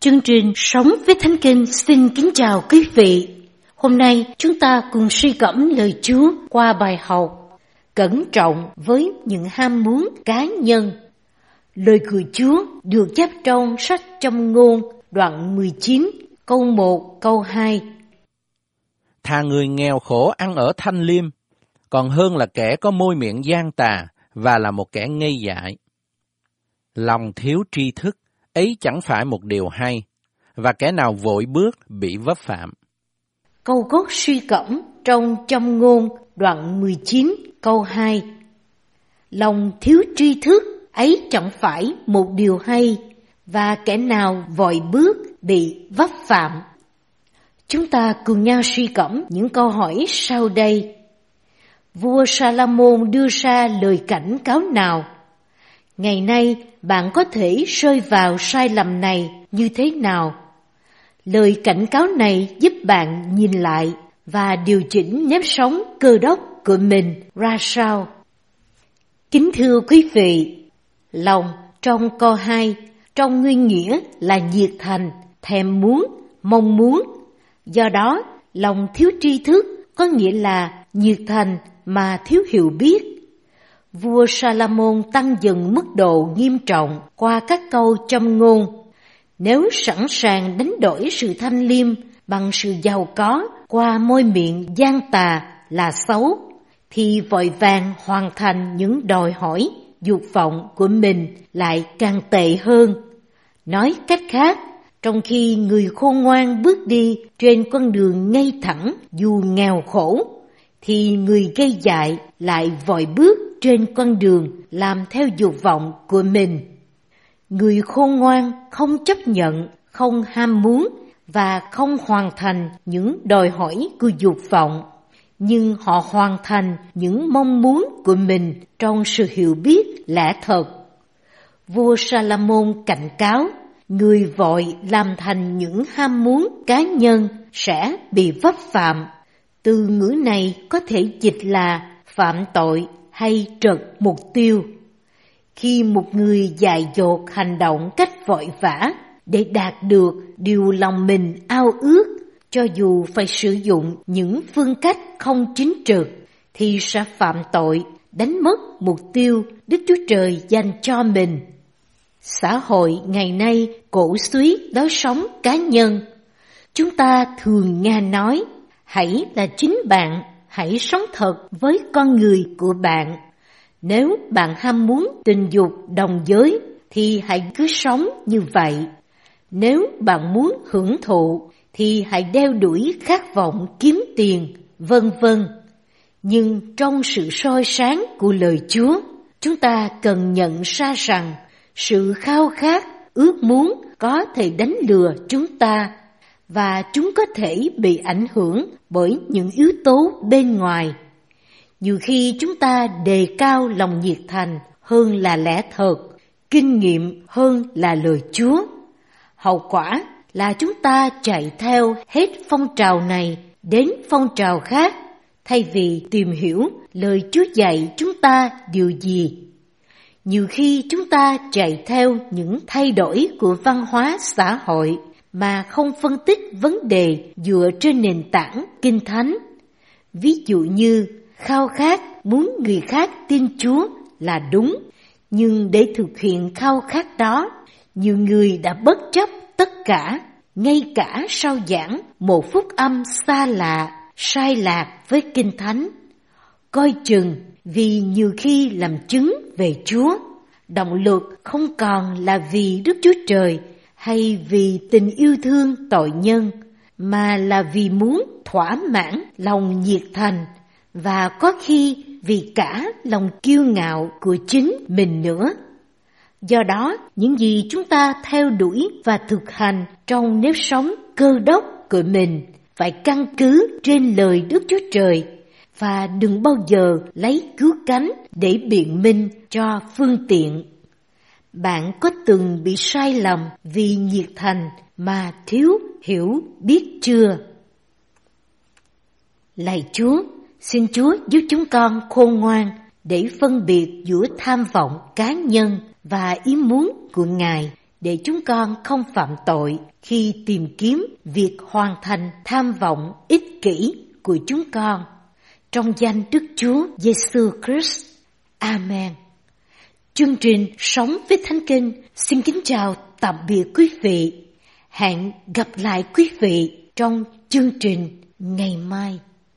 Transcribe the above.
Chương trình Sống với Thánh Kinh xin kính chào quý vị. Hôm nay chúng ta cùng suy gẫm lời Chúa qua bài học Cẩn trọng với những ham muốn cá nhân. Lời của Chúa được chép trong sách Châm ngôn đoạn 19 câu 1 câu 2. Thà người nghèo khổ ăn ở thanh liêm, còn hơn là kẻ có môi miệng gian tà và là một kẻ ngây dại. Lòng thiếu tri thức ấy chẳng phải một điều hay, và kẻ nào vội bước bị vấp phạm. Câu gốc suy cẩm trong Châm ngôn đoạn 19 câu 2. Lòng thiếu tri thức ấy chẳng phải một điều hay, và kẻ nào vội bước bị vấp phạm. Chúng ta cùng nhau suy cẩm những câu hỏi sau đây. Vua Sa-lô-môn đưa ra lời cảnh cáo nào? Ngày nay, bạn có thể rơi vào sai lầm này như thế nào? Lời cảnh cáo này giúp bạn nhìn lại và điều chỉnh nếp sống cơ đốc của mình ra sao? Kính thưa quý vị, lòng trong câu 2, trong nguyên nghĩa là nhiệt thành, thèm muốn, mong muốn. Do đó, lòng thiếu tri thức có nghĩa là nhiệt thành mà thiếu hiểu biết. Vua Sa-lô-môn tăng dần mức độ nghiêm trọng qua các câu châm ngôn. Nếu sẵn sàng đánh đổi sự thanh liêm bằng sự giàu có qua môi miệng gian tà là xấu, thì vội vàng hoàn thành những đòi hỏi, dục vọng của mình lại càng tệ hơn. Nói cách khác, trong khi người khôn ngoan bước đi trên con đường ngay thẳng dù nghèo khổ, thì người gây dại lại vội bước trên con đường làm theo dục vọng của mình. Người khôn ngoan không chấp nhận, không ham muốn và không hoàn thành những đòi hỏi của dục vọng, nhưng họ hoàn thành những mong muốn của mình trong sự hiểu biết lẽ thật. Vua Sa-lô-môn cảnh cáo, người vội làm thành những ham muốn cá nhân sẽ bị vấp phạm. Từ ngữ này có thể dịch là phạm tội hay trật mục tiêu. Khi một người dại dột hành động cách vội vã để đạt được điều lòng mình ao ước, cho dù phải sử dụng những phương cách không chính trực, thì sẽ phạm tội, đánh mất mục tiêu Đức Chúa Trời dành cho mình. Xã hội ngày nay cổ suý lối sống cá nhân. Chúng ta thường nghe nói, hãy là chính bạn, hãy sống thật với con người của bạn. Nếu bạn ham muốn tình dục đồng giới thì hãy cứ sống như vậy. Nếu bạn muốn hưởng thụ thì hãy đeo đuổi khát vọng kiếm tiền, vân vân. Nhưng trong sự soi sáng của lời Chúa, chúng ta cần nhận ra rằng sự khao khát, ước muốn có thể đánh lừa chúng ta, và chúng có thể bị ảnh hưởng bởi những yếu tố bên ngoài. Nhiều khi chúng ta đề cao lòng nhiệt thành hơn là lẽ thật, kinh nghiệm hơn là lời Chúa. Hậu quả là chúng ta chạy theo hết phong trào này đến phong trào khác, thay vì tìm hiểu lời Chúa dạy chúng ta điều gì. Nhiều khi chúng ta chạy theo những thay đổi của văn hóa xã hội mà không phân tích vấn đề dựa trên nền tảng Kinh Thánh. Ví dụ như khao khát muốn người khác tin Chúa là đúng, nhưng để thực hiện khao khát đó, nhiều người đã bất chấp tất cả, ngay cả sau giảng một phúc âm xa lạ, sai lạc với Kinh Thánh. Coi chừng, vì nhiều khi làm chứng về Chúa, động lực không còn là vì Đức Chúa Trời hay vì tình yêu thương tội nhân, mà là vì muốn thỏa mãn lòng nhiệt thành, và có khi vì cả lòng kiêu ngạo của chính mình nữa. Do đó, những gì chúng ta theo đuổi và thực hành trong nếp sống cơ đốc của mình phải căn cứ trên lời Đức Chúa Trời, và đừng bao giờ lấy cứu cánh để biện minh cho phương tiện. Bạn có từng bị sai lầm vì nhiệt thành mà thiếu hiểu biết chưa? Lạy Chúa, xin Chúa giúp chúng con khôn ngoan để phân biệt giữa tham vọng cá nhân và ý muốn của Ngài để chúng con không phạm tội khi tìm kiếm việc hoàn thành tham vọng ích kỷ của chúng con. Trong danh Đức Chúa Giêsu Christ. Amen. Chương trình Sống với Thánh Kinh xin kính chào tạm biệt quý vị. Hẹn gặp lại quý vị trong chương trình ngày mai.